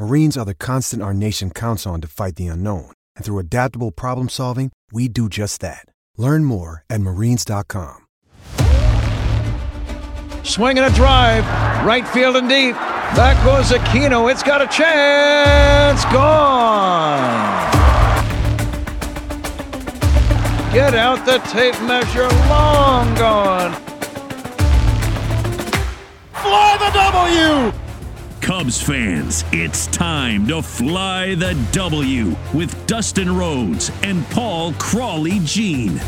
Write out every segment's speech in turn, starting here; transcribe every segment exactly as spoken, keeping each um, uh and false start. Marines are the constant our nation counts on to fight the unknown, and through adaptable problem solving, we do just that. Learn more at marines dot com. Swing and a drive, right field and deep. Back goes Aquino. It's got a chance. Gone. Get out the tape measure. Long gone. Fly the W. Cubs fans, it's time to fly the W with Dustin Rhodes and Paul Crawley Gene.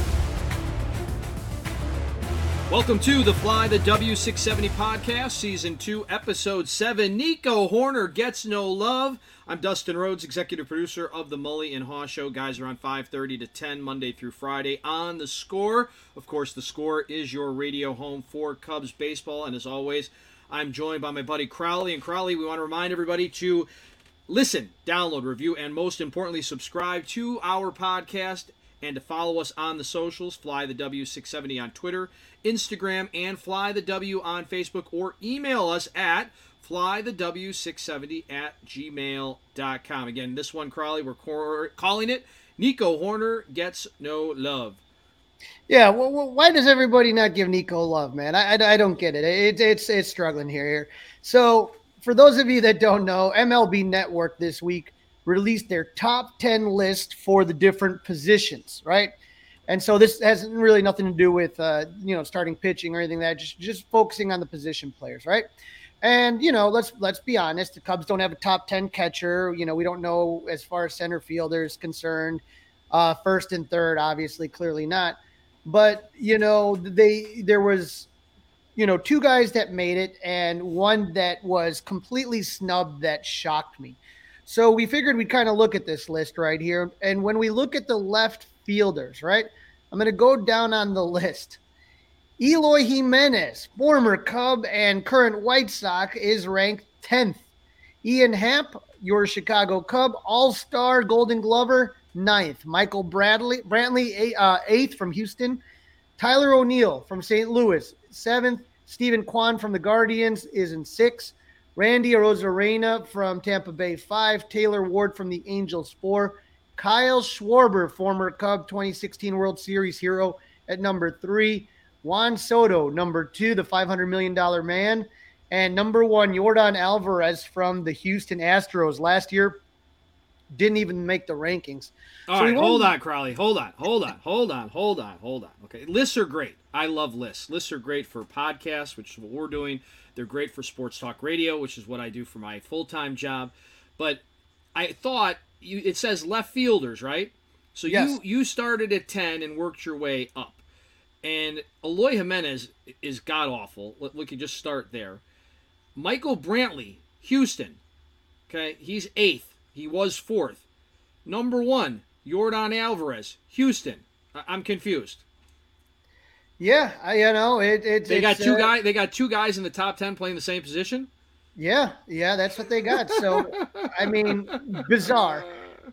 Welcome to the Fly the W six seventy podcast, Season two, Episode seven. Nico Hoerner gets no love. I'm Dustin Rhodes, executive producer of the Mully and Haw Show. Guys are on five thirty to ten, Monday through Friday on The Score. Of course, The Score is your radio home for Cubs baseball. And as always, I'm joined by my buddy Crowley. And Crowley, we want to remind everybody to listen, download, review, and most importantly, subscribe to our podcast and to follow us on the socials, Fly the W six seventy on Twitter, Instagram, and Fly the W on Facebook, or email us at flythew670 at gmail.com. Again, this one, Crowley, we're cor- calling it Nico Hoerner Gets No Love. Yeah, well, well, why does everybody not give Nico love, man? I, I, I don't get it. It, it. It's it's struggling here. So for those of you that don't know, M L B Network this week released their top ten list for the different positions, right? And so this has really nothing to do with, uh, you know, starting pitching or anything like that, just, just focusing on the position players, right? And, you know, let's let's be honest, the Cubs don't have a top ten catcher. You know, we don't know as far as center fielder is concerned. Uh, first and third, obviously, clearly not. But, you know, they there was, you know, two guys that made it and one that was completely snubbed that shocked me. So we figured we'd kind of look at this list right here. And when we look at the left fielders, right, I'm going to go down on the list. Eloy Jimenez, former Cub and current White Sox, is ranked tenth. Ian Happ, your Chicago Cub, All-Star Golden Glover, ninth. Michael Brantley, Brantley uh, eighth from Houston. Tyler O'Neill from Saint Louis, seventh. Stephen Kwan from the Guardians is in sixth. Randy Arozarena from Tampa Bay, five. Taylor Ward from the Angels, four. Kyle Schwarber, former Cub twenty sixteen World Series hero, at number three. Juan Soto, number two, the five hundred million dollars man. And number one, Yordan Alvarez from the Houston Astros. Last year, didn't even make the rankings. All so right, won- hold on, Crowley. Hold on, hold on, hold on, hold on, hold on. Okay, lists are great. I love lists. Lists are great for podcasts, which is what we're doing. They're great for sports talk radio, which is what I do for my full-time job. But I thought you, it says left fielders, right? So yes. you, you started at ten and worked your way up. And Eloy Jimenez is god-awful. We could just start there. Michael Brantley, Houston. Okay, he's eighth. He was fourth. Number one, Yordan Alvarez, Houston. I- I'm confused. Yeah, I, you know, it, it, they got two uh, guys. They got two guys in the top ten playing the same position. Yeah, yeah, that's what they got. So, I mean, bizarre.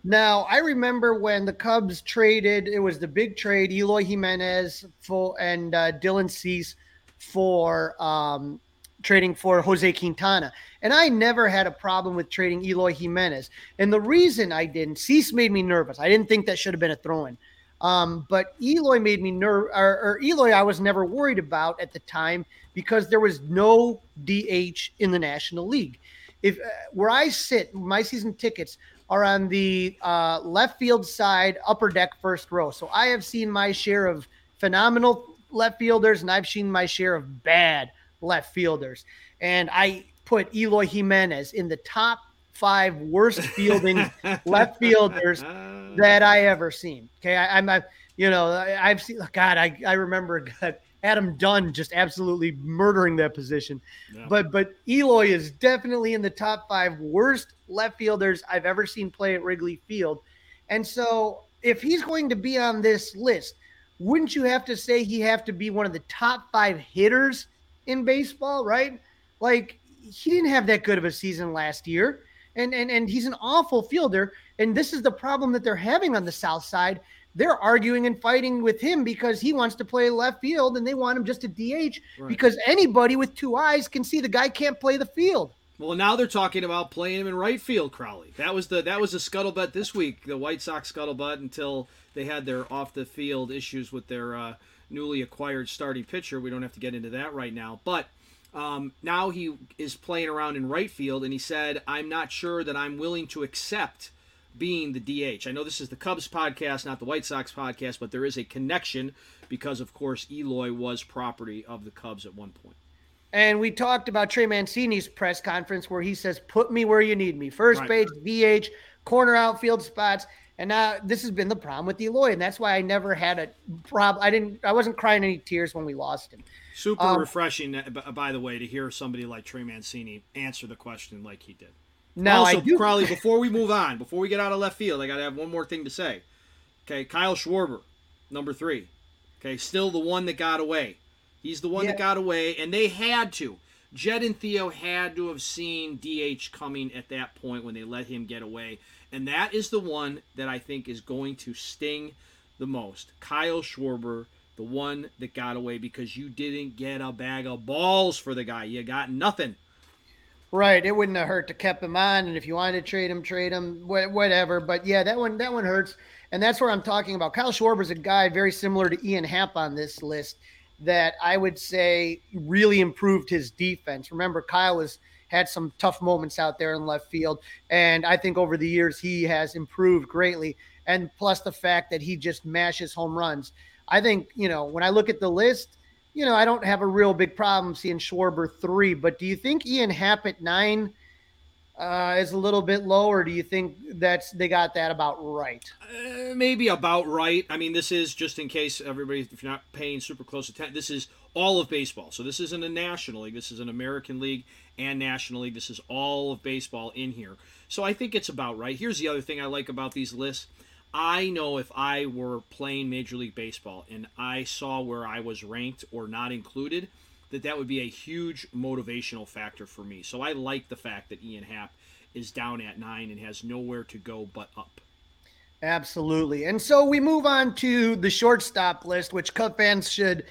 Now, I remember when the Cubs traded. It was the big trade: Eloy Jimenez for and uh, Dylan Cease for um, trading for Jose Quintana. And I never had a problem with trading Eloy Jimenez. And the reason I didn't, Cease made me nervous. I didn't think that should have been a throw-in. Um, but Eloy made me nervous, or, or Eloy I was never worried about at the time because there was no D H in the National League. If uh, where I sit, my season tickets are on the uh, left field side, upper deck, first row. So I have seen my share of phenomenal left fielders, and I've seen my share of bad left fielders. And I put Eloy Jimenez in the top five worst fielding left fielders that I ever seen. Okay, I, I'm, I, you know, I, I've seen. God, I, I remember God, Adam Dunn just absolutely murdering that position. Yeah. But but Eloy is definitely in the top five worst left fielders I've ever seen play at Wrigley Field. And so if he's going to be on this list, wouldn't you have to say he have to be one of the top five hitters in baseball, right? Like, he didn't have that good of a season last year, and and and he's an awful fielder. And this is the problem that they're having on the South Side. They're arguing and fighting with him because he wants to play left field and they want him just to D H, right? Because anybody with two eyes can see the guy can't play the field. Well, now they're talking about playing him in right field, Crowley. That was the that was the scuttlebutt this week, the White Sox scuttlebutt, until they had their off-the-field issues with their uh, newly acquired starting pitcher. We don't have to get into that right now. But um, now he is playing around in right field, and he said, I'm not sure that I'm willing to accept being the D H. I know this is the Cubs podcast, not the White Sox podcast, but there is a connection because, of course, Eloy was property of the Cubs at one point. And we talked about Trey Mancini's press conference where he says, put me where you need me. First base, right. D H, corner outfield spots. And now this has been the problem with Eloy, and that's why I never had a problem. I didn't. I wasn't crying any tears when we lost him. Super um, refreshing, by the way, to hear somebody like Trey Mancini answer the question like he did. Now, also, I do. Crowley, before we move on, before we get out of left field, I got to have one more thing to say. Okay, Kyle Schwarber, number three. Okay, still the one that got away. He's the one yeah. that got away, and they had to. Jed and Theo had to have seen D H coming at that point when they let him get away. And that is the one that I think is going to sting the most. Kyle Schwarber, the one that got away because you didn't get a bag of balls for the guy. You got nothing. Right. It wouldn't have hurt to keep him on. And if you wanted to trade him, trade him, whatever. But, yeah, that one that one hurts. And that's where I'm talking about. Kyle Schwarber's a guy very similar to Ian Happ on this list that I would say really improved his defense. Remember, Kyle has had some tough moments out there in left field, and I think over the years he has improved greatly, and plus the fact that he just mashes home runs. I think, you know, when I look at the list, you know, I don't have a real big problem seeing Schwarber three, but do you think Ian Happ at nine uh, is a little bit low, or do you think that's they got that about right? Uh, maybe about right. I mean, this is just in case everybody, if you're not paying super close attention, this is all of baseball. So this isn't a National League. This is an American League and National League. This is all of baseball in here. So I think it's about right. Here's the other thing I like about these lists. I know if I were playing Major League Baseball and I saw where I was ranked or not included, that that would be a huge motivational factor for me. So I like the fact that Ian Happ is down at nine and has nowhere to go but up. Absolutely. And so we move on to the shortstop list, which Cub fans should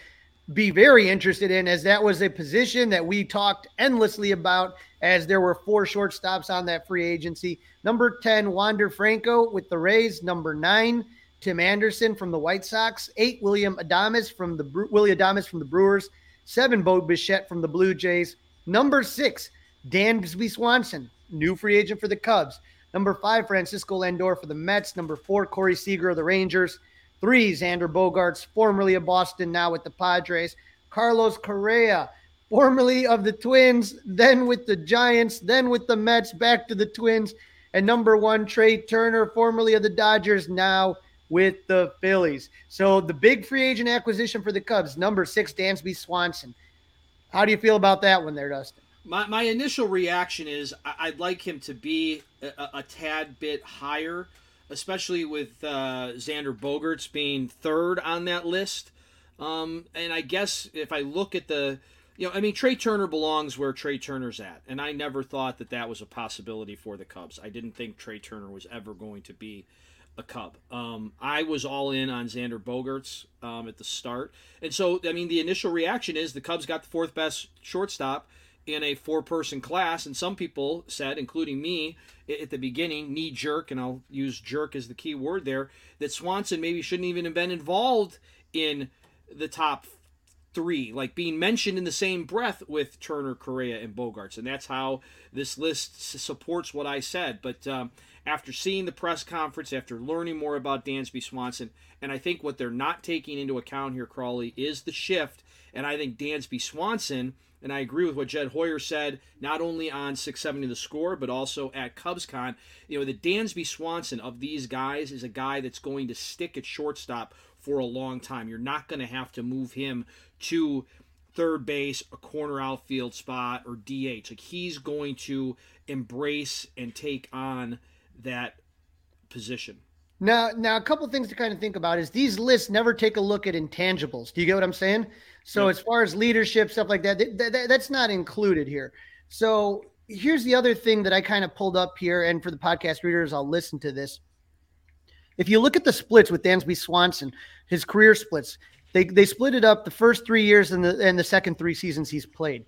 be very interested in, as that was a position that we talked endlessly about, as there were four shortstops on that free agency. Number ten, Wander Franco with the Rays. Number nine, Tim Anderson from the White Sox. Eight, William Adamas from the Willie Adamas from the Brewers. Seven, Bo Bichette from the Blue Jays. Number six, Dansby Swanson, new free agent for the Cubs. Number five, Francisco Lindor for the Mets. Number four, Corey Seager of the Rangers. Three, Xander Bogaerts, formerly of Boston, now with the Padres. Carlos Correa, formerly of the Twins, then with the Giants, then with the Mets, back to the Twins. And number one, Trey Turner, formerly of the Dodgers, now with the Phillies. So the big free agent acquisition for the Cubs, number six, Dansby Swanson. How do you feel about that one there, Dustin? My my initial reaction is I'd like him to be a, a tad bit higher, especially with uh, Xander Bogaerts being third on that list. Um, and I guess if I look at the, you know, I mean, Trey Turner belongs where Trey Turner's at. And I never thought that that was a possibility for the Cubs. I didn't think Trey Turner was ever going to be a Cub. Um, I was all in on Xander Bogaerts um, at the start. And so, I mean, the initial reaction is the Cubs got the fourth best shortstop in a four-person class, and some people said, including me, at the beginning, knee-jerk, and I'll use jerk as the key word there, that Swanson maybe shouldn't even have been involved in the top three, like being mentioned in the same breath with Turner, Correa, and Bogarts. And that's how this list supports what I said. But um, after seeing the press conference, after learning more about Dansby Swanson, and I think what they're not taking into account here, Crawley, is the shift. And I think Dansby Swanson, and I agree with what Jed Hoyer said, not only on six seventy The Score, but also at CubsCon, you know, the Dansby Swanson of these guys is a guy that's going to stick at shortstop for a long time. You're not going to have to move him to third base, a corner outfield spot, or D H. Like, he's going to embrace and take on that position. Now, now a couple of things to kind of think about is these lists never take a look at intangibles. Do you get what I'm saying? So yeah. As far as leadership, stuff like that, th- th- that's not included here. So here's the other thing that I kind of pulled up here, and for the podcast readers, I'll listen to this. If you look at the splits with Dansby Swanson, his career splits, they they split it up the first three years and the, and the second three seasons he's played.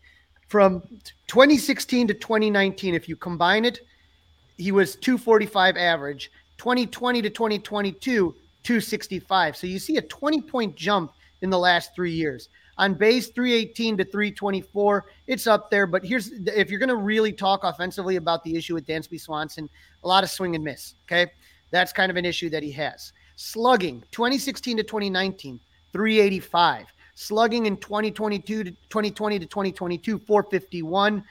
From twenty sixteen to twenty nineteen, if you combine it, he was two forty-five average. twenty twenty to twenty twenty-two, two sixty-five. So you see a twenty-point jump in the last three years. On base, three eighteen to three twenty-four. It's up there, but here's, if you're going to really talk offensively about the issue with Dansby Swanson, a lot of swing and miss, okay? That's kind of an issue that he has. Slugging, twenty sixteen to twenty nineteen, three eighty-five. Slugging in twenty twenty-two to twenty twenty to twenty twenty-two, four fifty-one.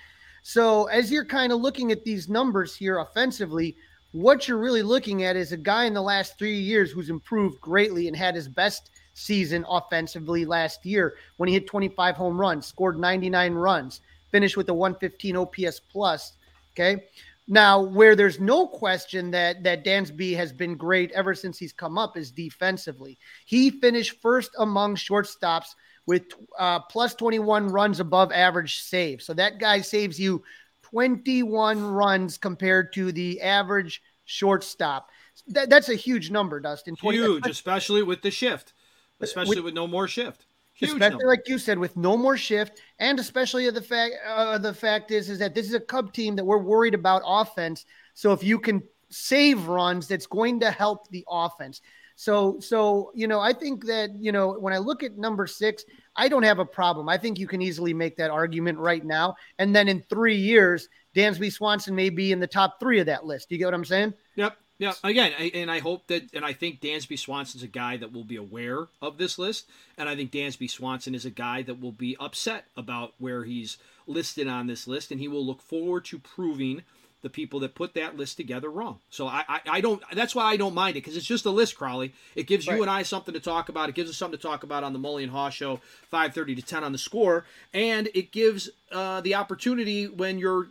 So as you're kind of looking at these numbers here offensively, what you're really looking at is a guy in the last three years who's improved greatly and had his best season offensively last year when he hit twenty-five home runs, scored ninety-nine runs, finished with a one fifteen O P S plus. Okay. Now, where there's no question that, that Dansby has been great ever since he's come up is defensively. He finished first among shortstops with uh, plus twenty-one runs above average save. So that guy saves you twenty-one runs compared to the average shortstop. That, that's a huge number, Dustin. Huge, especially with the shift, especially with, with no more shift. Huge especially number. Like you said, with no more shift, and especially the fact uh, the fact is, is that this is a Cub team that we're worried about offense. So if you can save runs, that's going to help the offense. So, so, you know, I think that, you know, when I look at number six, I don't have a problem. I think you can easily make that argument right now. And then in three years, Dansby Swanson may be in the top three of that list. Do you get what I'm saying? Yep. Yeah. Again, I, and I hope that, and I think Dansby Swanson's a guy that will be aware of this list. And I think Dansby Swanson is a guy that will be upset about where he's listed on this list. And he will look forward to proving the people that put that list together wrong. So I, I, I don't, that's why I don't mind it, because it's just a list, Crawley. It gives right. you and I something to talk about. It gives us something to talk about on the Mully and Haw Show, five thirty to ten on The Score. And it gives uh, the opportunity when your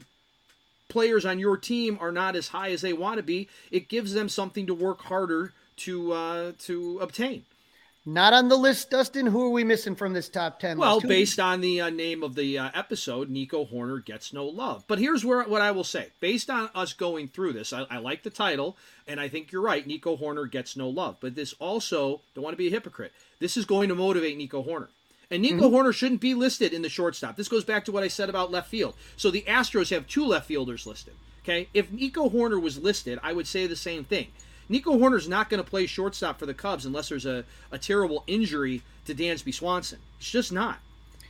players on your team are not as high as they want to be, it gives them something to work harder to uh, to obtain. Not on the list, Dustin. Who are we missing from this top ten? Well, list? based on the uh, name of the uh, episode, Nico Hoerner gets no love. But here's where what I will say. Based on us going through this, I, I like the title, and I think you're right. Nico Hoerner gets no love. But this also, don't want to be a hypocrite, this is going to motivate Nico Hoerner. And Nico mm-hmm. Hoerner shouldn't be listed in the shortstop. This goes back to what I said about left field. So the Astros have two left fielders listed. Okay, if Nico Hoerner was listed, I would say the same thing. Nico Horner's not going to play shortstop for the Cubs unless there's a, a terrible injury to Dansby Swanson. It's just not.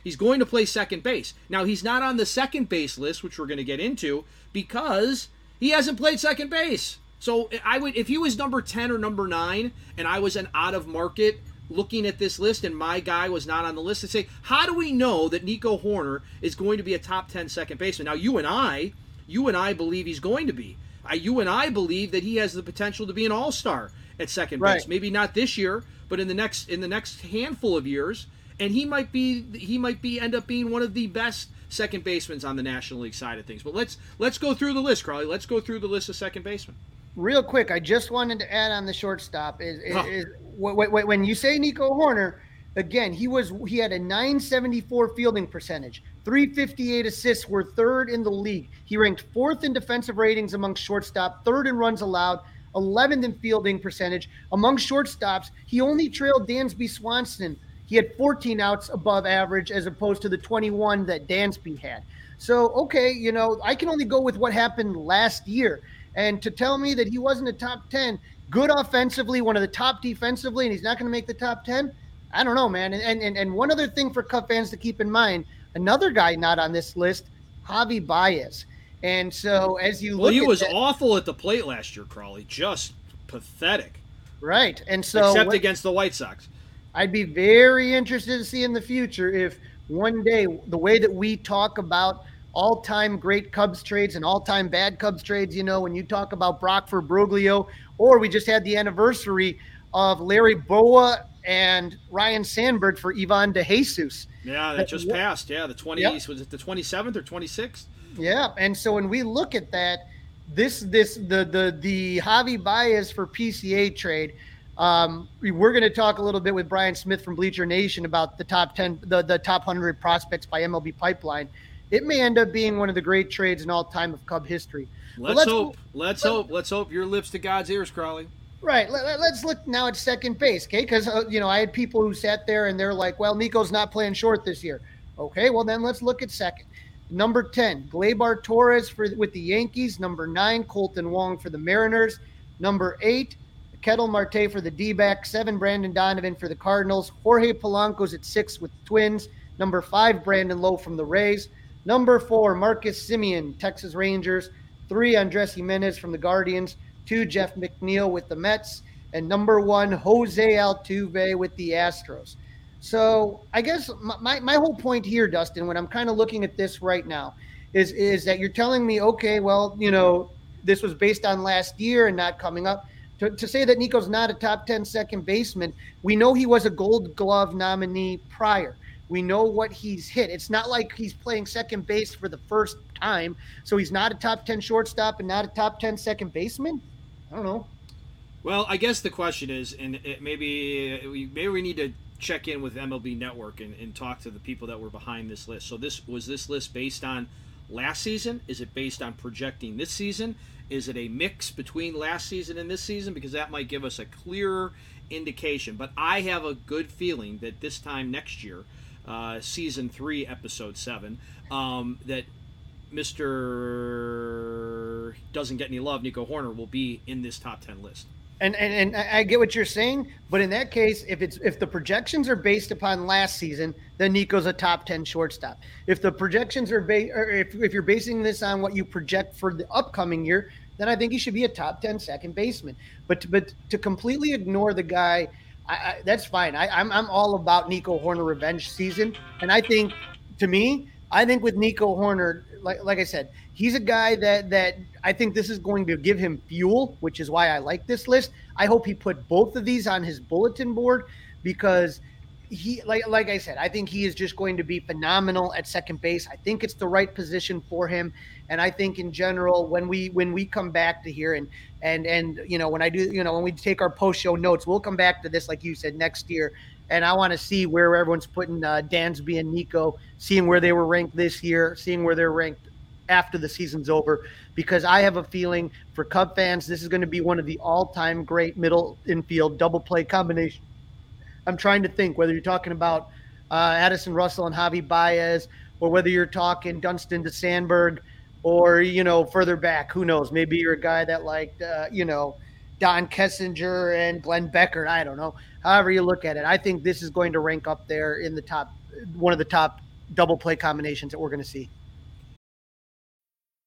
He's going to play second base. Now, he's not on the second base list, which we're going to get into, because he hasn't played second base. So I would, if he was number ten or number nine, and I was an out-of-market looking at this list and my guy was not on the list, I'd say, how do we know that Nico Hoerner is going to be a top ten second baseman? Now, you and I, you and I believe he's going to be. You and I believe that he has the potential to be an all-star at second base. Right. Maybe not this year, but in the next in the next handful of years, and he might be he might be end up being one of the best second basemen on the National League side of things. But let's let's go through the list, Crawley. Let's go through the list of second basemen. Real quick, I just wanted to add on the shortstop is, is, huh. is when you say Nico Hoerner, again, he was he had a nine seventy-four fielding percentage, three fifty-eight assists, were third in the league. He ranked fourth in defensive ratings among shortstop, third in runs allowed, eleventh in fielding percentage. Among shortstops, he only trailed Dansby Swanson. He had fourteen outs above average as opposed to the twenty-one that Dansby had. So, okay, you know, I can only go with what happened last year. And to tell me that he wasn't a top ten, good offensively, one of the top defensively, and he's not going to make the top ten, I don't know, man. And, and and one other thing for Cub fans to keep in mind, another guy not on this list, Javi Baez. And so as you well, look he at was that, awful at the plate last year, Crawley. Just pathetic. Right. And so except what, against the White Sox. I'd be very interested to see in the future if one day the way that we talk about all-time great Cubs trades and all-time bad Cubs trades, you know, when you talk about Brock for Broglio, or we just had the anniversary of Larry Bowa and Ryan Sandberg for Ivan DeJesus. Yeah, that just passed. Yeah, the twentieth, yep. Was it the twenty-seventh or twenty-sixth? Yeah, and so when we look at that, this this the the the Javi Baez for P C A trade. Um, we're going to talk a little bit with Bryan Smith from Bleacher Nation about the top ten, the the top one hundred prospects by M L B Pipeline. It may end up being one of the great trades in all time of Cub history. Let's, let's hope. Let's let, hope. Let's hope your lips to God's ears, Crawley. Right. Let, let's look now at second base, okay? Because, uh, you know, I had people who sat there and they're like, well, Nico's not playing short this year. Okay, well, then let's look at second. Number ten, Gleyber Torres for with the Yankees. Number nine, Colton Wong for the Mariners. Number eight, Ketel Marte for the D-backs. Seven, Brandon Donovan for the Cardinals. Jorge Polanco's at six with the Twins. Number five, Brandon Lowe from the Rays. Number four, Marcus Semien, Texas Rangers. Three, Andrés Jiménez from the Guardians. Two, Jeff McNeil with the Mets, and number one, Jose Altuve with the Astros. So I guess my, my whole point here, Dustin, when I'm kind of looking at this right now, is, is that you're telling me, okay, well, you know, this was based on last year and not coming up. To, to say that Nico's not a top ten second baseman, we know he was a Gold Glove nominee prior. We know what he's hit. It's not like he's playing second base for the first time. So he's not a top ten shortstop and not a top ten second baseman? I don't know. Well, I guess the question is, and it maybe we maybe we need to check in with M L B Network and, and talk to the people that were behind this list. So this was this list based on last season? Is it based on projecting this season? Is it a mix between last season and this season? Because that might give us a clearer indication. But I have a good feeling that this time next year, uh, season three, episode seven, um, that Mister doesn't get any love, Nico Hoerner, will be in this top ten list. And, and and I get what you're saying, but in that case, if it's if the projections are based upon last season, then Nico's a top ten shortstop. If the projections are ba- or if if you're basing this on what you project for the upcoming year, then I think he should be a top ten second baseman. But to, but to completely ignore the guy, I, I, that's fine. I, I'm I'm all about Nico Hoerner revenge season, and I think to me, I think with Nico Hoerner, like like I said, he's a guy that that I think this is going to give him fuel, which is why I like this list. I hope he put both of these on his bulletin board because he, like like I said, I think he is just going to be phenomenal at second base. I think it's the right position for him, and I think in general when we when we come back to here and and and you know when I do you know when we take our post show notes, we'll come back to this like you said next year. And I want to see where everyone's putting uh, Dansby and Nico, seeing where they were ranked this year, seeing where they're ranked after the season's over, because I have a feeling for Cub fans, this is going to be one of the all-time great middle infield double play combination. I'm trying to think whether you're talking about uh, Addison Russell and Javi Baez, or whether you're talking Dunston to Sandberg, or, you know, further back, who knows, maybe you're a guy that like, uh, you know, Don Kessinger and Glenn Becker. I don't know. However you look at it, I think this is going to rank up there in the top, one of the top double play combinations that we're going to see.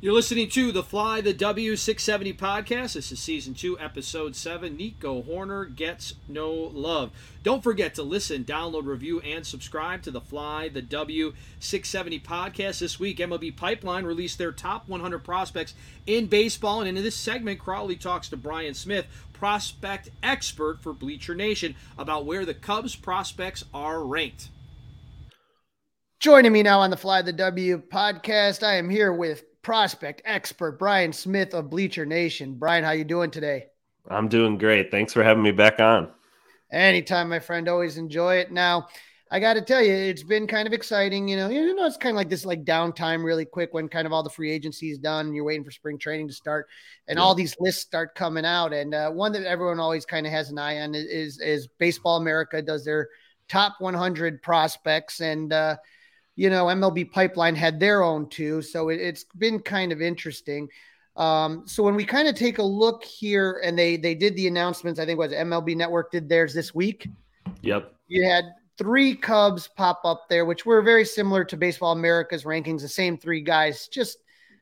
You're listening to the Fly the W six seventy podcast. This is season two, episode seven. Nico Hoerner gets no love. Don't forget to listen, download, review, and subscribe to the Fly the W six seventy podcast. This week, M L B Pipeline released their top one hundred prospects in baseball. And in this segment, Crawley talks to Bryan Smith, prospect expert for Bleacher Nation, about where the Cubs prospects are ranked. Joining me now on the Fly the W podcast, I am here with prospect expert Bryan Smith of Bleacher Nation. Bryan, how you doing today? I'm doing great. Thanks for having me back on. Anytime, my friend. Always enjoy it. Now, I got to tell you, it's been kind of exciting. You know, you know, it's kind of like this like downtime really quick when kind of all the free agency is done and you're waiting for spring training to start and yeah. all these lists start coming out. And uh, one that everyone always kind of has an eye on is, is Baseball America does their top one hundred prospects. And, uh, you know, M L B Pipeline had their own too. So it, it's been kind of interesting. Um, so when we kind of take a look here and they, they did the announcements, I think it was M L B Network did theirs this week. Yep. You had three Cubs pop up there, which were very similar to Baseball America's rankings, the same three guys, just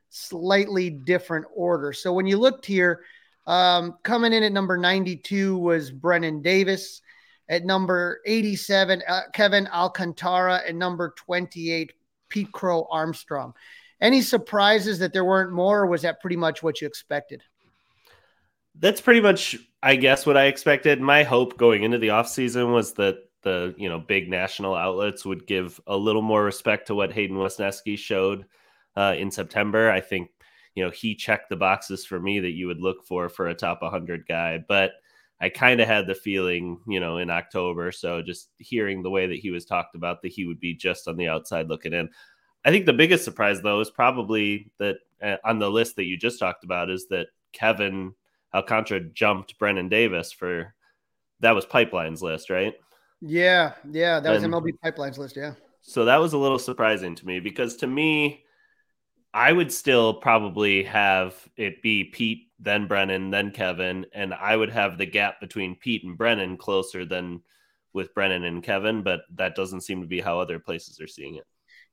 slightly different order. So when you looked here, um, coming in at number ninety-two was Brennan Davis. At number eighty-seven, uh, Kevin Alcantara. At number twenty-eight, Pete Crow Armstrong. Any surprises that there weren't more, or was that pretty much what you expected? That's pretty much, I guess, what I expected. My hope going into the offseason was that the, you know, big national outlets would give a little more respect to what Hayden Wesneski showed uh, in September. I think, you know, he checked the boxes for me that you would look for for a top one hundred guy, but I kind of had the feeling, you know, in October. So just hearing the way that he was talked about, that he would be just on the outside looking in. I think the biggest surprise, though, is probably that uh, on the list that you just talked about is that Kevin Alcantara jumped Brennan Davis for, that was Pipeline's list, right? Yeah, yeah, that was and, M L B Pipeline's list, yeah. So that was a little surprising to me because to me, I would still probably have it be Pete, then Brennan, then Kevin, and I would have the gap between Pete and Brennan closer than with Brennan and Kevin, but that doesn't seem to be how other places are seeing it.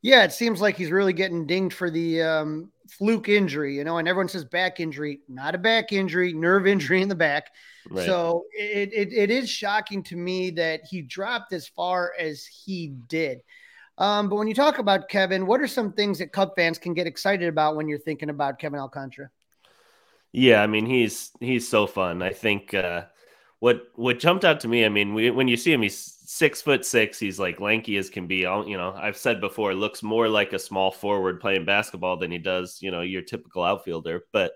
Yeah, it seems like he's really getting dinged for the um, fluke injury, you know, and everyone says back injury, not a back injury, nerve injury in the back. Right. So it, it it is shocking to me that he dropped as far as he did. Um, but when you talk about Kevin, what are some things that Cub fans can get excited about when you're thinking about Kevin Alcantara? Yeah, I mean, he's he's so fun. I think uh, what what jumped out to me, I mean, we, when you see him, he's six foot six. He's like lanky as can be. All, you know, I've said before, looks more like a small forward playing basketball than he does, you know, your typical outfielder. But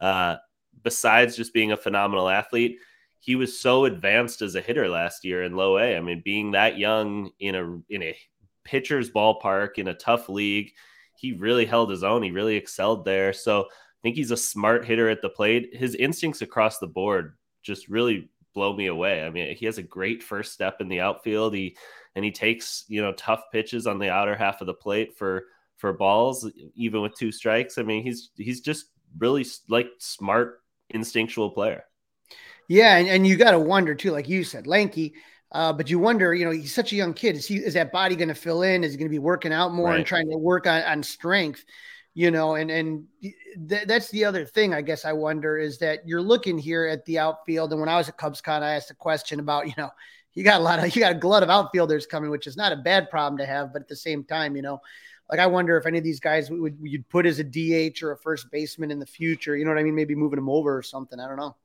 uh, besides just being a phenomenal athlete, he was so advanced as a hitter last year in low A. I mean, being that young in a in a pitcher's ballpark in a tough league, he really held his own. He really excelled there. So I think he's a smart hitter at the plate. His instincts across the board just really blow me away. I mean, he has a great first step in the outfield. He and he takes, you know, tough pitches on the outer half of the plate for for balls, even with two strikes. I mean, he's he's just really like smart, instinctual player. Yeah, and, and you got to wonder too, like you said, lanky. Uh, but you wonder, you know, he's such a young kid. Is he is that body going to fill in? Is he going to be working out more right. and trying to work on, on strength? You know, and, and th- that's the other thing, I guess I wonder, is that you're looking here at the outfield. And when I was at CubsCon, I asked a question about, you know, you got a lot of, you got a glut of outfielders coming, which is not a bad problem to have. But at the same time, you know, like I wonder if any of these guys would you'd put as a D H or a first baseman in the future. You know what I mean? Maybe moving them over or something. I don't know.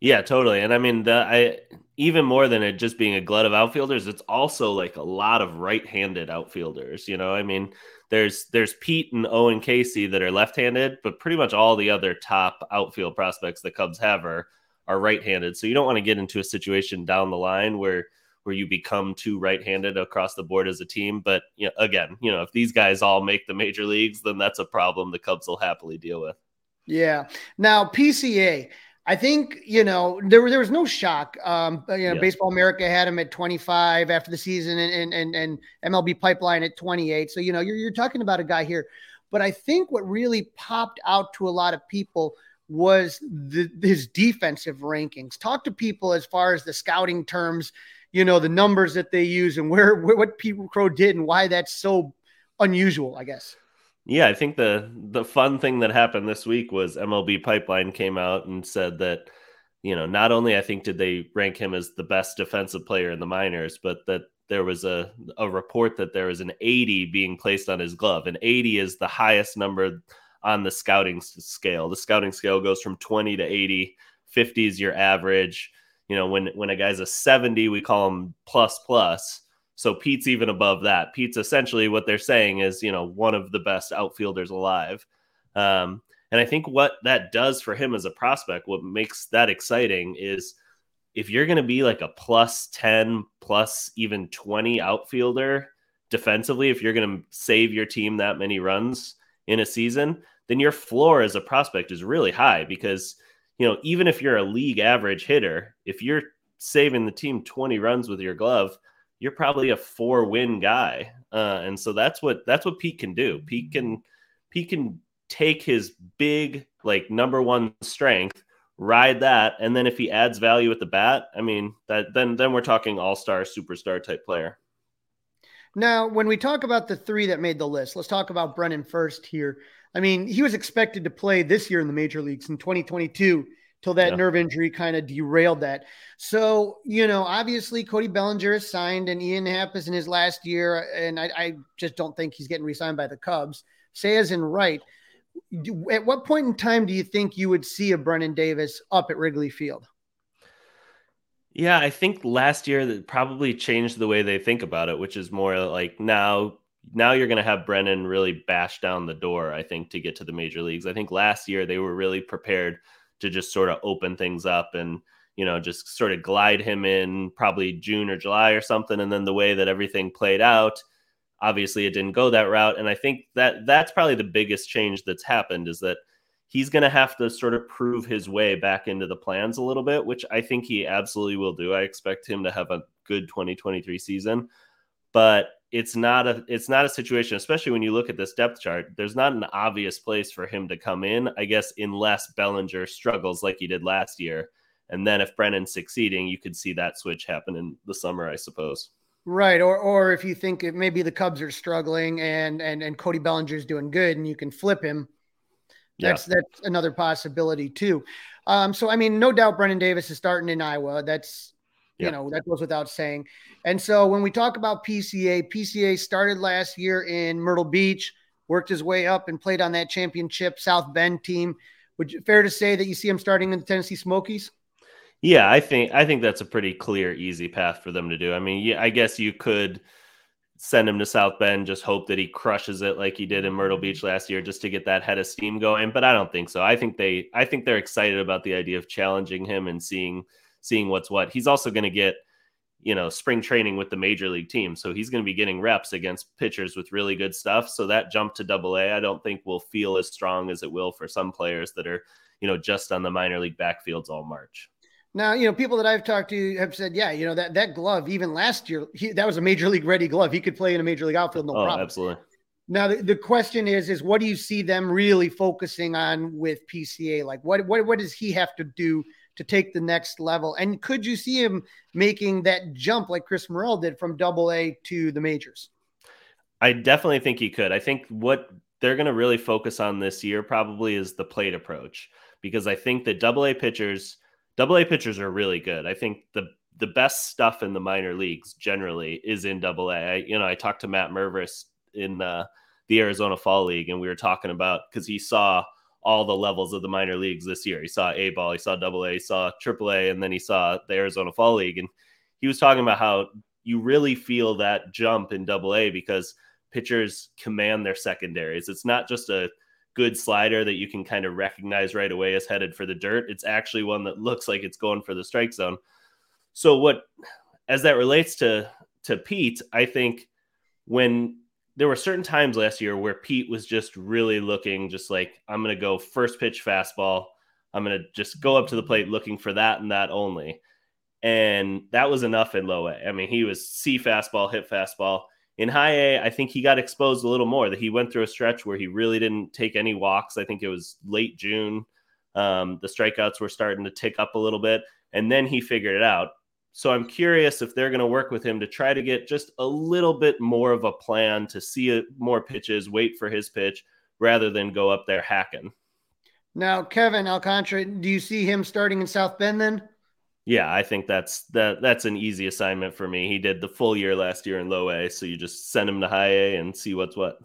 Yeah, totally. And I mean, the, I even more than it just being a glut of outfielders, it's also like a lot of right-handed outfielders. You know, I mean, there's there's Pete and Owen Casey that are left-handed, but pretty much all the other top outfield prospects the Cubs have are, are right-handed. So you don't want to get into a situation down the line where where you become too right-handed across the board as a team. But you know, again, you know, if these guys all make the major leagues, then that's a problem the Cubs will happily deal with. Yeah. Now, P C A. I think, you know, there, there was no shock. Um, you know, yeah. Baseball America had him at twenty-five after the season and, and, and M L B Pipeline at twenty-eight. So, you know, you're, you're talking about a guy here. But I think what really popped out to a lot of people was the, his defensive rankings. Talk to people as far as the scouting terms, you know, the numbers that they use and where, where what Pete Crow did and why that's so unusual, I guess. Yeah, I think the the fun thing that happened this week was M L B Pipeline came out and said that, you know, not only I think did they rank him as the best defensive player in the minors, but that there was a, a report that there was an eighty being placed on his glove. An eighty is the highest number on the scouting scale. The scouting scale goes from twenty to eighty. fifty is your average. You know, when, when a guy's a seventy, we call him plus plus. So Pete's even above that. Pete's essentially what they're saying is, you know, one of the best outfielders alive. Um, and I think what that does for him as a prospect, what makes that exciting is if you're going to be like a plus ten, plus even twenty outfielder defensively, if you're going to save your team that many runs in a season, then your floor as a prospect is really high because, you know, even if you're a league average hitter, if you're saving the team twenty runs with your glove, you're probably a four win guy. Uh, and so that's what, that's what Pete can do. Pete can, Pete can take his big, like number one strength, ride that. And then if he adds value at the bat, I mean, that then, then we're talking all-star superstar type player. Now, when we talk about the three that made the list, let's talk about Brennan first here. I mean, he was expected to play this year in the major leagues in twenty twenty-two till that yeah. nerve injury kind of derailed that. So, you know, obviously Cody Bellinger is signed and Ian Happ is in his last year. And I, I just don't think he's getting re-signed by the Cubs. Sayers and Wright. Do, at what point in time do you think you would see a Brennan Davis up at Wrigley Field? Yeah, I think last year that probably changed the way they think about it, which is more like now, now you're going to have Brennan really bash down the door, I think, to get to the major leagues. I think last year they were really prepared to just sort of open things up and, you know, just sort of glide him in probably June or July or something. And then the way that everything played out, obviously it didn't go that route. And I think that that's probably the biggest change that's happened is that he's going to have to sort of prove his way back into the plans a little bit, which I think he absolutely will do. I expect him to have a good twenty twenty-three season, but it's not a, it's not a situation, especially when you look at this depth chart, there's not an obvious place for him to come in, I guess, unless Bellinger struggles like he did last year. And then if Brennan's succeeding, you could see that switch happen in the summer, I suppose. Right. Or, or if you think it maybe the Cubs are struggling and, and, and Cody Bellinger's doing good and you can flip him. That's, yeah. that's another possibility too. Um, so, I mean, no doubt Brennan Davis is starting in Iowa. That's, you yeah. know, that goes without saying. And so when we talk about P C A, P C A started last year in Myrtle Beach, worked his way up and played on that championship South Bend team. Would you fair to say that you see him starting in the Tennessee Smokies? Yeah, I think, I think that's a pretty clear, easy path for them to do. I mean, yeah, I guess you could send him to South Bend, just hope that he crushes it like he did in Myrtle Beach last year, just to get that head of steam going. But I don't think so. I think they, I think they're excited about the idea of challenging him and seeing, seeing what's what. He's also going to get, you know, spring training with the major league team. So he's going to be getting reps against pitchers with really good stuff. So that jump to double A, I don't think will feel as strong as it will for some players that are, you know, just on the minor league backfields all March. Now, you know, people that I've talked to have said, yeah, you know, that, that glove, even last year, he, that was a major league ready glove. He could play in a major league outfield. No oh, problem. Absolutely. Now, the, the question is, is what do you see them really focusing on with P C A? Like what, what, what does he have to do to take the next level? And could you see him making that jump like Chris Morrell did from double A to the majors? I definitely think he could. I think what they're going to really focus on this year probably is the plate approach, because I think that double A pitchers, Double A pitchers are really good. I think the the best stuff in the minor leagues generally is in Double A. I, you know, I talked to Matt Mervis in uh, the Arizona Fall League, and we were talking about because he saw all the levels of the minor leagues this year. He saw A ball, he saw Double A, he saw Triple A, and then he saw the Arizona Fall League. And he was talking about how you really feel that jump in Double A because pitchers command their secondaries. It's not just a good slider that you can kind of recognize right away as headed for the dirt. It's actually one that looks like it's going for the strike zone. So what, as that relates to, to Pete, I think when there were certain times last year where Pete was just really looking just like, I'm going to go first pitch fastball. I'm going to just go up to the plate looking for that and that only. And that was enough in low A. I mean, he was C fastball, hit fastball. In high A, I think he got exposed a little more, that he went through a stretch where he really didn't take any walks. I think it was late June. Um, the strikeouts were starting to tick up a little bit, and then he figured it out. So I'm curious if they're going to work with him to try to get just a little bit more of a plan to see a, more pitches, wait for his pitch, rather than go up there hacking. Now, Kevin Alcantara, do you see him starting in South Bend then? Yeah, I think that's that. That's an easy assignment for me. He did the full year last year in low A, so you just send him to high A and see what's what.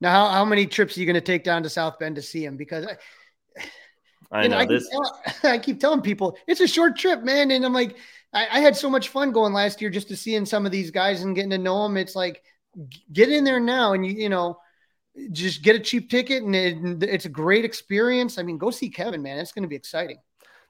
Now, how, how many trips are you going to take down to South Bend to see him? Because I, I know, know I this. Keep tell, I keep telling people it's a short trip, man. And I'm like, I, I had so much fun going last year just to seeing some of these guys and getting to know them. It's like, get in there now, and you you know, just get a cheap ticket, and it, it's a great experience. I mean, go see Kevin, man. It's going to be exciting.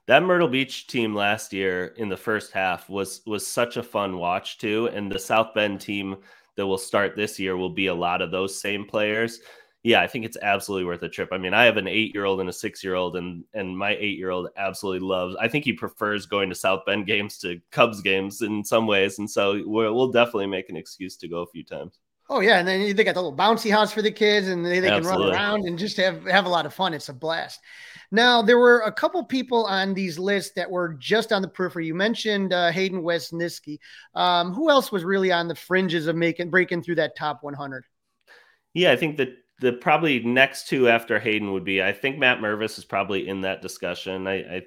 that Myrtle Beach team last year in the first half was was such a fun watch too. And the South Bend team that will start this year will be a lot of those same players. Yeah, I think it's absolutely worth a trip. I mean, I have an eight-year-old and a six-year-old, and and my eight-year-old absolutely loves, I think he prefers going to South Bend games to Cubs games in some ways. And so we're, we'll definitely make an excuse to go a few times. Oh, yeah. And then they got the little bouncy house for the kids, and they, they can run around and just have, have a lot of fun. It's a blast. Now, there were a couple people on these lists that were just on the periphery. You mentioned uh, Hayden Wesneski. Um, who else was really on the fringes of making breaking through that top one hundred? Yeah, I think that the probably next two after Hayden would be, I think Matt Mervis is probably in that discussion. I, I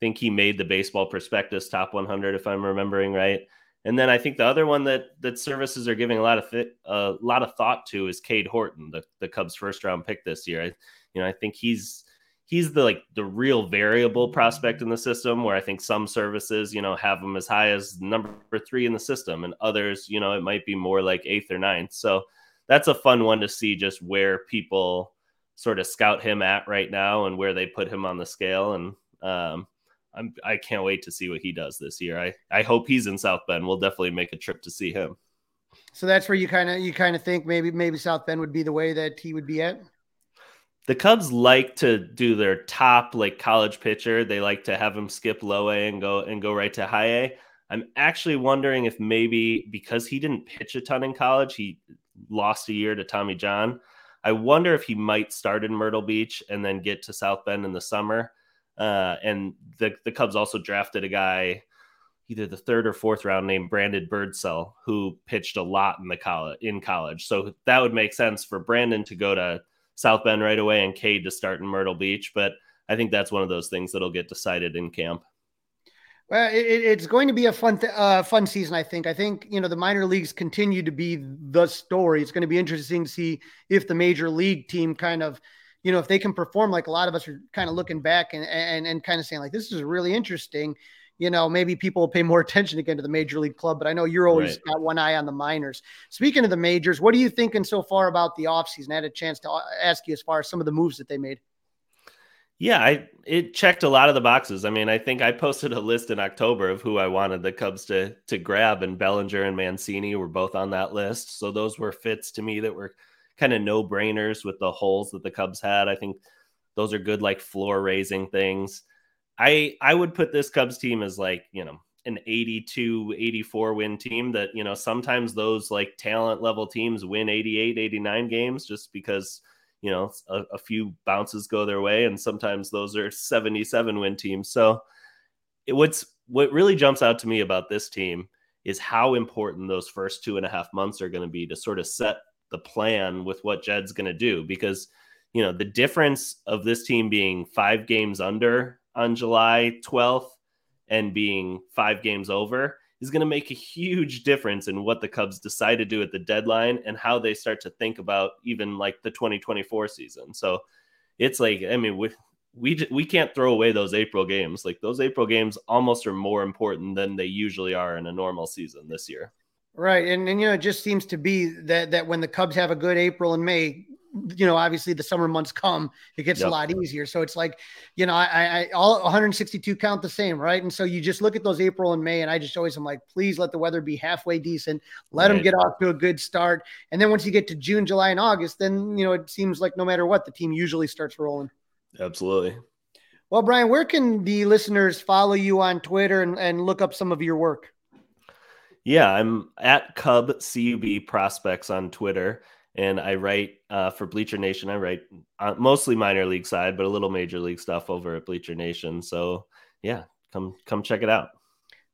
think he made the Baseball Prospectus top one hundred, if I'm remembering right. And then I think the other one that that services are giving a lot of fit, a lot of thought to is Cade Horton, the, the Cubs' first round pick this year. I, you know, I think he's he's the like the real variable prospect in the system, where I think some services, you know, have him as high as number three in the system, and others, you know, it might be more like eighth or ninth. So that's a fun one to see, just where people sort of scout him at right now and where they put him on the scale. And um, I'm, I can't wait to see what he does this year. I, I hope he's in South Bend. We'll definitely make a trip to see him. So that's where you kind of you kind of think maybe maybe South Bend would be the way that he would be at? The Cubs like to do their top like college pitcher. They like to have him skip low A and go and go right to high A. I'm actually wondering if maybe because he didn't pitch a ton in college, he lost a year to Tommy John. I wonder if he might start in Myrtle Beach and then get to South Bend in the summer. Uh, and the, the Cubs also drafted a guy, either the third or fourth round, named Brandon Birdsell, who pitched a lot in the college, in college. So that would make sense for Brandon to go to South Bend right away and Cade to start in Myrtle Beach. But I think that's one of those things that'll get decided in camp. Well, it, it's going to be a fun, th- uh, fun season. I think, I think, you know, the minor leagues continue to be the story. It's going to be interesting to see if the major league team kind of, you know, if they can perform, like a lot of us are kind of looking back and, and, and kind of saying like, this is really interesting. You know, maybe people will pay more attention again to the major league club, but I know you're always right. Got one eye on the minors. Speaking of the majors, what are you thinking so far about the offseason? I had a chance to ask you as far as some of the moves that they made. Yeah, I, it checked a lot of the boxes. I mean, I think I posted a list in October of who I wanted the Cubs to to grab, and Bellinger and Mancini were both on that list. So those were fits to me that were kind of no-brainers with the holes that the Cubs had. I think those are good, like, floor-raising things. I I would put this Cubs team as, like, you know, an eighty-two, eighty-four win team that, you know, sometimes those, like, talent-level teams win eighty-eight, eighty-nine games just because – you know, a, a few bounces go their way. And sometimes those are seventy-seven win teams. So it, what's, what really jumps out to me about this team is how important those first two and a half months are going to be to sort of set the plan with what Jed's going to do. Because, you know, the difference of this team being five games under on July twelfth and being five games over is going to make a huge difference in what the Cubs decide to do at the deadline and how they start to think about even like the twenty twenty-four season. So it's like, I mean, we, we, we can't throw away those April games. Like those April games almost are more important than they usually are in a normal season this year. Right. And, and, you know, it just seems to be that, that when the Cubs have a good April and May, you know, obviously the summer months come, it gets yep. a lot easier. So it's like, you know, I, I, all one hundred sixty-two count the same. Right. And so you just look at those April and May, and I just always am like, please let the weather be halfway decent. Let right. them get off to a good start. And then once you get to June, July, and August, then, you know, it seems like no matter what, the team usually starts rolling. Absolutely. Well, Bryan, where can the listeners follow you on Twitter and, and look up some of your work? Yeah, I'm at Cub C U B Prospects on Twitter. And I write uh, for Bleacher Nation. I write uh, mostly minor league side, but a little major league stuff over at Bleacher Nation. So, yeah, come come check it out.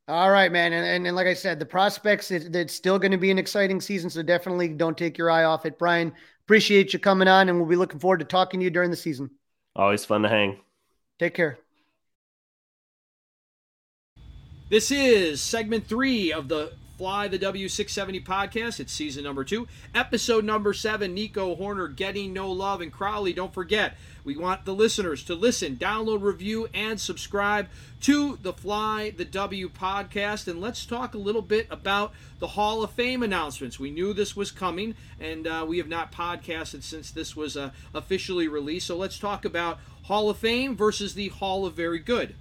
All right, man. And and, and like I said, the prospects, it, it's still going to be an exciting season. So definitely don't take your eye off it. Bryan, appreciate you coming on, and we'll be looking forward to talking to you during the season. Always fun to hang. Take care. This is segment three of the Fly the W six seventy podcast. It's season number two, episode number seven, Nico Hoerner getting no love. And Crowley, don't forget, we want the listeners to listen, download, review, and subscribe to the Fly the W podcast. And let's talk a little bit about the Hall of Fame announcements. We knew this was coming, and uh, we have not podcasted since this was uh, officially released. So let's talk about Hall of Fame versus the Hall of Very Good.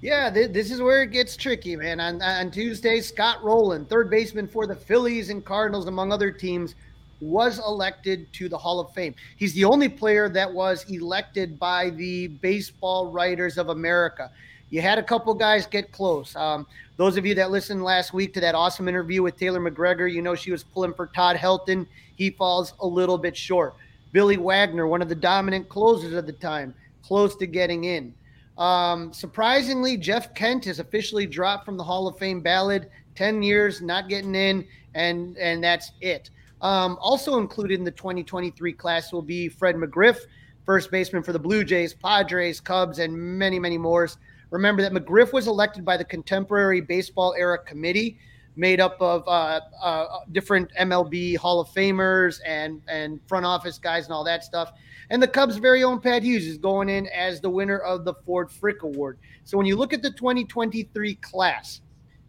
Yeah, th- this is where it gets tricky, man. On, on Tuesday, Scott Rolen, third baseman for the Phillies and Cardinals, among other teams, was elected to the Hall of Fame. He's the only player that was elected by the Baseball Writers of America. You had a couple guys get close. Um, those of you that listened last week to that awesome interview with Taylor McGregor, you know she was pulling for Todd Helton. He falls a little bit short. Billy Wagner, one of the dominant closers of the time, close to getting in. Um, surprisingly, Jeff Kent has officially dropped from the Hall of Fame ballot. ten years, not getting in, and and that's it. Um, also included in the twenty twenty-three class will be Fred McGriff, first baseman for the Blue Jays, Padres, Cubs, and many, many more. Remember that McGriff was elected by the Contemporary Baseball Era Committee, made up of uh, uh, different M L B Hall of Famers and, and front office guys and all that stuff. And the Cubs' very own Pat Hughes is going in as the winner of the Ford Frick Award. So when you look at the twenty twenty-three class,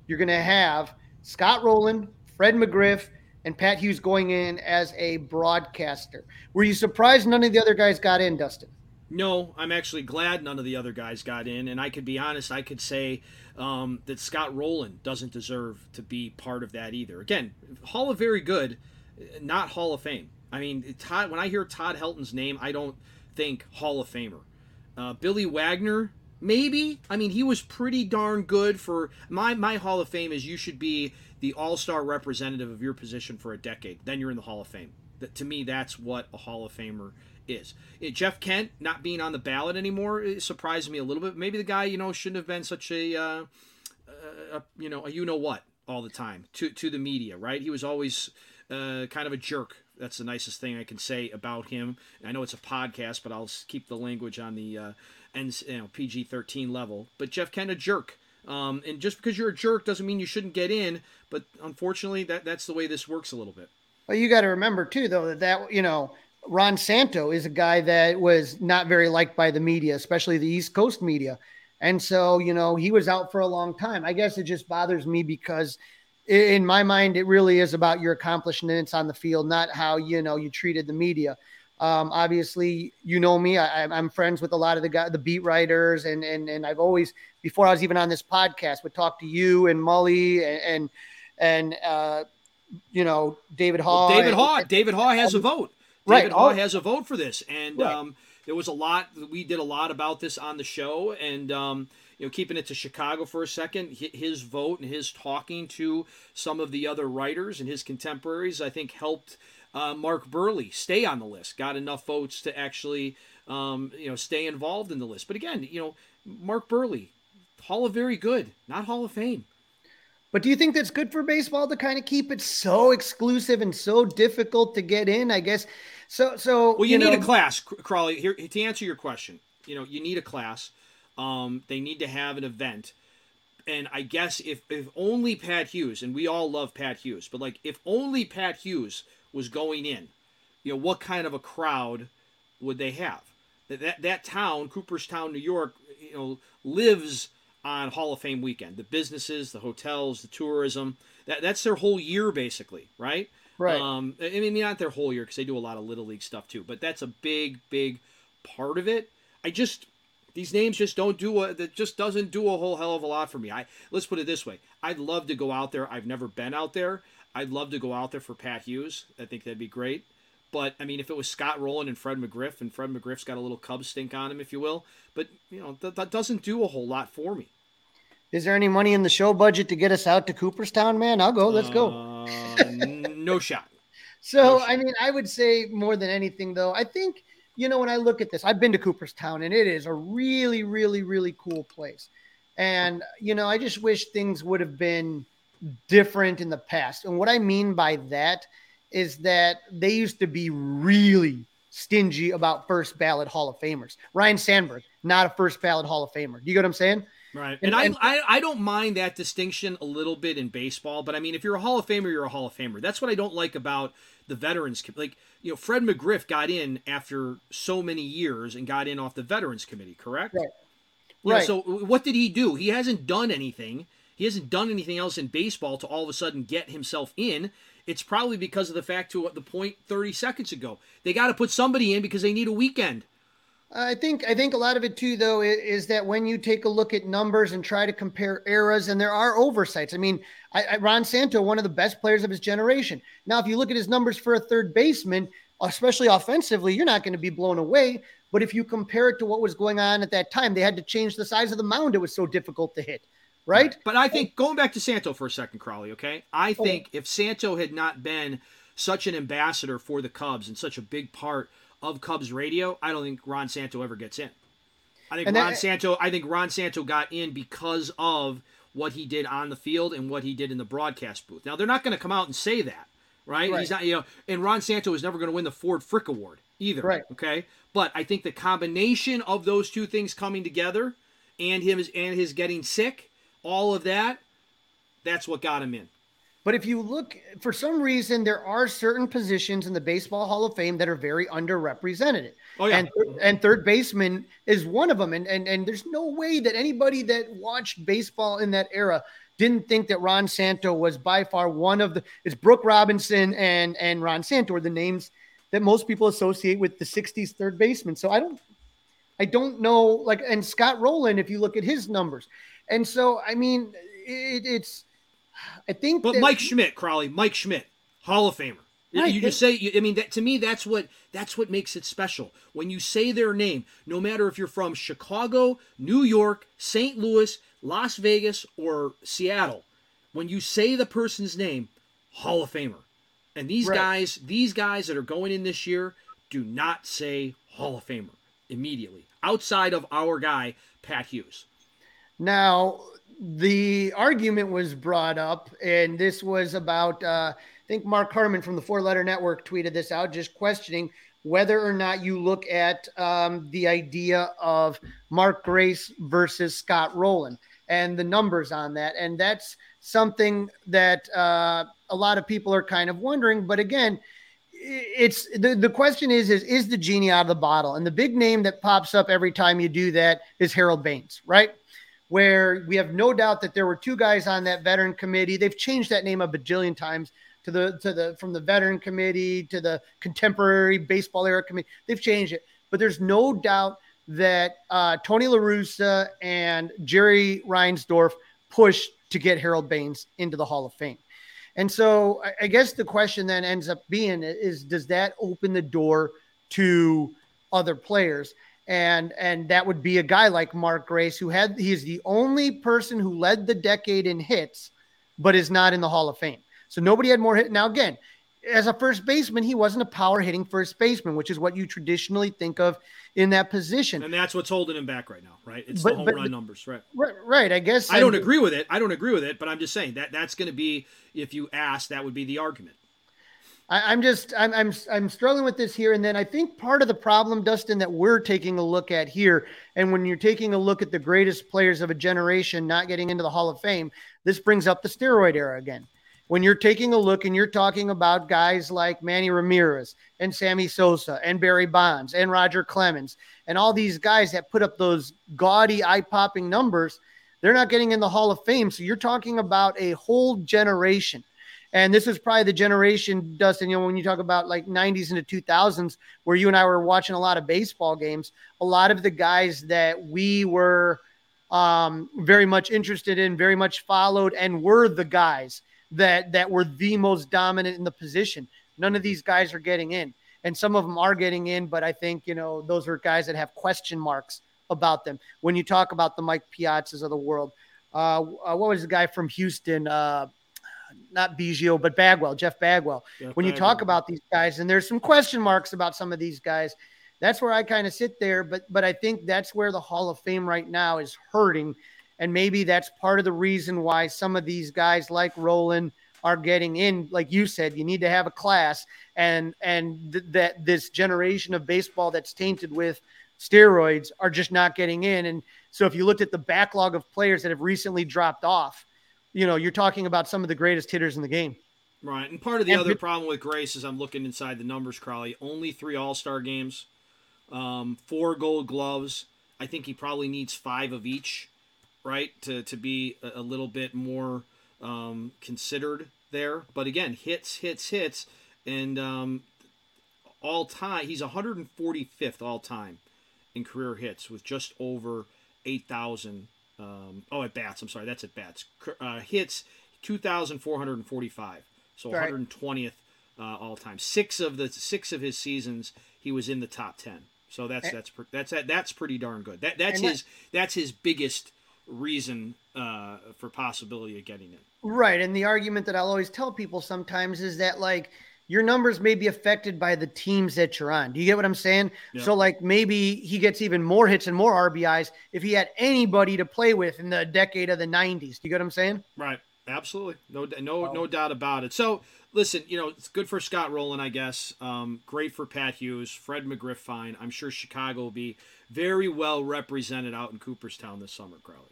you're going to have Scott Rolen, Fred McGriff, and Pat Hughes going in as a broadcaster. Were you surprised none of the other guys got in, Dustin? No, I'm actually glad none of the other guys got in. And I could be honest, I could say um, that Scott Rolen doesn't deserve to be part of that either. Again, Hall of Very Good, not Hall of Fame. I mean, Todd, when I hear Todd Helton's name, I don't think Hall of Famer. Uh, Billy Wagner, maybe. I mean, he was pretty darn good for my, my Hall of Fame is you should be the all-star representative of your position for a decade. Then you're in the Hall of Fame. That, to me, that's what a Hall of Famer is. It, Jeff Kent not being on the ballot anymore, it surprised me a little bit. Maybe the guy, you know, shouldn't have been such a, uh, a you know, a you-know-what all the time to, to the media, right? He was always uh, kind of a jerk. That's the nicest thing I can say about him. I know it's a podcast, but I'll keep the language on the uh, you know, P G thirteen level. But Jeff Kent, a jerk. Um, and just because you're a jerk doesn't mean you shouldn't get in. But unfortunately, that, that's the way this works a little bit. Well, you got to remember, too, though, that, that, you know, Ron Santo is a guy that was not very liked by the media, especially the East Coast media. And so, you know, he was out for a long time. I guess it just bothers me because in my mind, it really is about your accomplishments on the field, not how, you know, you treated the media. Um, obviously, you know me, I, I'm friends with a lot of the guy, the beat writers. And, and, and I've always, before I was even on this podcast, would talk to you and Mully and, and, uh, you know, David Haw. Well, David Haw. And, David Haw has a vote. David right. Haw has a vote for this. And, right. um, there was a lot, we did a lot about this on the show and, um, you know, keeping it to Chicago for a second, his vote and his talking to some of the other writers and his contemporaries, I think, helped uh, Mark Burley stay on the list. Got enough votes to actually, um, you know, stay involved in the list. But again, you know, Mark Burley, Hall of Very Good, not Hall of Fame. But do you think that's good for baseball to kind of keep it so exclusive and so difficult to get in? I guess so. So well, you, you need know, a class, Crawley. Here to answer your question. You know, you need a class. Um, they need to have an event. And I guess if, if only Pat Hughes, and we all love Pat Hughes, but like if only Pat Hughes was going in, you know, what kind of a crowd would they have? That that, that town, Cooperstown, New York, you know, lives on Hall of Fame weekend. The businesses, the hotels, the tourism, that that's their whole year basically, right? Right. Um, I mean, not their whole year because they do a lot of Little League stuff too, but that's a big, big part of it. I just... These names just don't do a, that just doesn't do a whole hell of a lot for me. I let's put it this way. I'd love to go out there. I've never been out there. I'd love to go out there for Pat Hughes. I think that'd be great. But I mean, if it was Scott Rolen and Fred McGriff, and Fred McGriff's got a little Cubs stink on him, if you will, but you know, that, that doesn't do a whole lot for me. Is there any money in the show budget to get us out to Cooperstown, man? I'll go. Let's go. Uh, no shot. So, no shot. I mean, I would say more than anything though, I think, you know, when I look at this, I've been to Cooperstown and it is a really, really, really cool place. And, you know, I just wish things would have been different in the past. And what I mean by that is that they used to be really stingy about first ballot Hall of Famers. Ryan Sandberg, not a first ballot Hall of Famer. Do you get what I'm saying? Right. And, and I, I I don't mind that distinction a little bit in baseball, but I mean, if you're a Hall of Famer, you're a Hall of Famer. That's what I don't like about the veterans. Like, you know, Fred McGriff got in after so many years and got in off the veterans committee, correct? Right. You right. know, so what did he do? He hasn't done anything. He hasn't done anything else in baseball to all of a sudden get himself in. It's probably because of the fact to the point thirty seconds ago, they got to put somebody in because they need a weekend. I think I think a lot of it, too, though, is that when you take a look at numbers and try to compare eras, and there are oversights. I mean, I, I, Ron Santo, one of the best players of his generation. Now, if you look at his numbers for a third baseman, especially offensively, you're not going to be blown away. But if you compare it to what was going on at that time, they had to change the size of the mound. It was so difficult to hit, right? But I think, going back to Santo for a second, Crawley, okay? I think oh. if Santo had not been such an ambassador for the Cubs and such a big part of Cubs radio, I don't think Ron Santo ever gets in. I think and Ron that, Santo, I think Ron Santo got in because of what he did on the field and what he did in the broadcast booth. Now, they're not going to come out and say that, right? right? He's not, you know, and Ron Santo is never going to win the Ford Frick Award either. Right. Okay. But I think the combination of those two things coming together and him and his getting sick, all of that, that's what got him in. But if you look, for some reason, there are certain positions in the Baseball Hall of Fame that are very underrepresented. Oh, yeah. And, and third baseman is one of them. And, and and there's no way that anybody that watched baseball in that era didn't think that Ron Santo was by far one of the – it's Brooke Robinson and, and Ron Santo are the names that most people associate with the sixties third baseman. So I don't I don't know – like, and Scott Rolen, if you look at his numbers. And so, I mean, it, it's – I think, but that, Mike Schmidt, Crawley, Mike Schmidt, Hall of Famer. Right. You just say, you, I mean, that to me, that's what that's what makes it special. When you say their name, no matter if you're from Chicago, New York, Saint Louis, Las Vegas, or Seattle, when you say the person's name, Hall of Famer. And these right. guys, these guys that are going in this year, do not say Hall of Famer immediately. Outside of our guy, Pat Hughes. Now, the argument was brought up, and this was about, uh, I think Mark Harmon from the Four Letter Network tweeted this out, just questioning whether or not you look at um, the idea of Mark Grace versus Scott Rolen and the numbers on that. And that's something that uh, a lot of people are kind of wondering. But again, it's the, the question is, is, is the genie out of the bottle? And the big name that pops up every time you do that is Harold Baines, right? Where we have no doubt that there were two guys on that veteran committee. They've changed that name a bajillion times to the to the from the veteran committee to the Contemporary Baseball Era Committee. They've changed it, but there's no doubt that uh, Tony La Russa and Jerry Reinsdorf pushed to get Harold Baines into the Hall of Fame. And so I, I guess the question then ends up being is, does that open the door to other players? And and that would be a guy like Mark Grace, who had he is the only person who led the decade in hits, but is not in the Hall of Fame. So nobody had more hit. Now, again, as a first baseman, he wasn't a power hitting first baseman, which is what you traditionally think of in that position. And that's what's holding him back right now, right? It's but, the home but, run numbers, right? Right, right. I guess I don't I'm, agree with it. I don't agree with it, but I'm just saying that that's going to be, if you ask, that would be the argument. I, I'm just I'm I'm I'm struggling with this here, and then I think part of the problem, Dustin, that we're taking a look at here, and when you're taking a look at the greatest players of a generation not getting into the Hall of Fame, this brings up the steroid era again. When you're taking a look and you're talking about guys like Manny Ramirez and Sammy Sosa and Barry Bonds and Roger Clemens and all these guys that put up those gaudy, eye-popping numbers, they're not getting in the Hall of Fame. So you're talking about a whole generation. And this is probably the generation, Dustin, you know, when you talk about like nineties into two thousands, where you and I were watching a lot of baseball games, a lot of the guys that we were um, very much interested in, very much followed, and were the guys that, that were the most dominant in the position. None of these guys are getting in. And some of them are getting in, but I think, you know, those are guys that have question marks about them. When you talk about the Mike Piazzas of the world, uh, what was the guy from Houston, uh, not Biggio, but Bagwell, Jeff Bagwell. Jeff when you Bagwell. Talk about these guys, and there's some question marks about some of these guys, that's where I kind of sit there. But but I think that's where the Hall of Fame right now is hurting. And maybe that's part of the reason why some of these guys like Roland are getting in. Like you said, you need to have a class. And, and th- that this generation of baseball that's tainted with steroids are just not getting in. And so if you looked at the backlog of players that have recently dropped off, you know, you're talking about some of the greatest hitters in the game. Right. And part of the and other p- problem with Grace is I'm looking inside the numbers, Crawley. Only three All-Star games, um, four gold gloves. I think he probably needs five of each, right, to, to be a, a little bit more um, considered there. But again, hits, hits, hits. And um, all time, he's one hundred forty-fifth all time in career hits with just over eight thousand. Um, oh, at bats. I'm sorry. That's at bats. Uh, hits two thousand four hundred forty-five. So right. one hundred twentieth uh, all time. Six of the six of his seasons, he was in the top ten. So that's right. that's that's that's that's pretty darn good. That that's that, his that's his biggest reason uh, for possibility of getting it. Right. And the argument that I'll always tell people sometimes is that, like, your numbers may be affected by the teams that you're on. Do you get what I'm saying? Yeah. So, like, maybe he gets even more hits and more R B Is if he had anybody to play with in the decade of the nineties. Do you get what I'm saying? Right. Absolutely. No, no, oh. no doubt about it. So, listen, you know, it's good for Scott Rolen, I guess. Um, great for Pat Hughes, Fred McGriff, fine. I'm sure Chicago will be very well represented out in Cooperstown this summer, Crowley.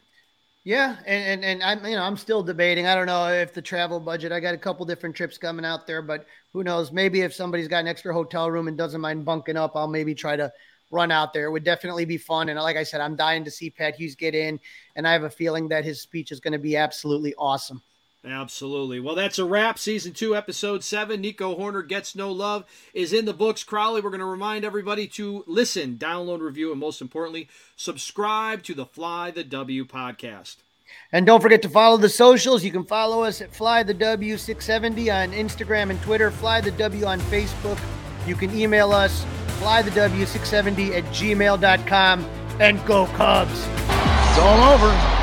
Yeah, and, and and I'm you know I'm still debating. I don't know if the travel budget. I got a couple different trips coming out there, but who knows? Maybe if somebody's got an extra hotel room and doesn't mind bunking up, I'll maybe try to run out there. It would definitely be fun. And like I said, I'm dying to see Pat Hughes get in, and I have a feeling that his speech is going to be absolutely awesome. Absolutely. Well, that's a wrap. Season two, episode seven, Nico Hoerner Gets No Love, is in the books. Crowley, we're going to remind everybody to listen, download, review, and most importantly, subscribe to the Fly the W podcast. And don't forget to follow the socials. You can follow us at Fly the W six seventy on Instagram and Twitter, Fly the W on Facebook. You can email us, Fly the W six seventy at gmail dot com, and go Cubs. It's all over.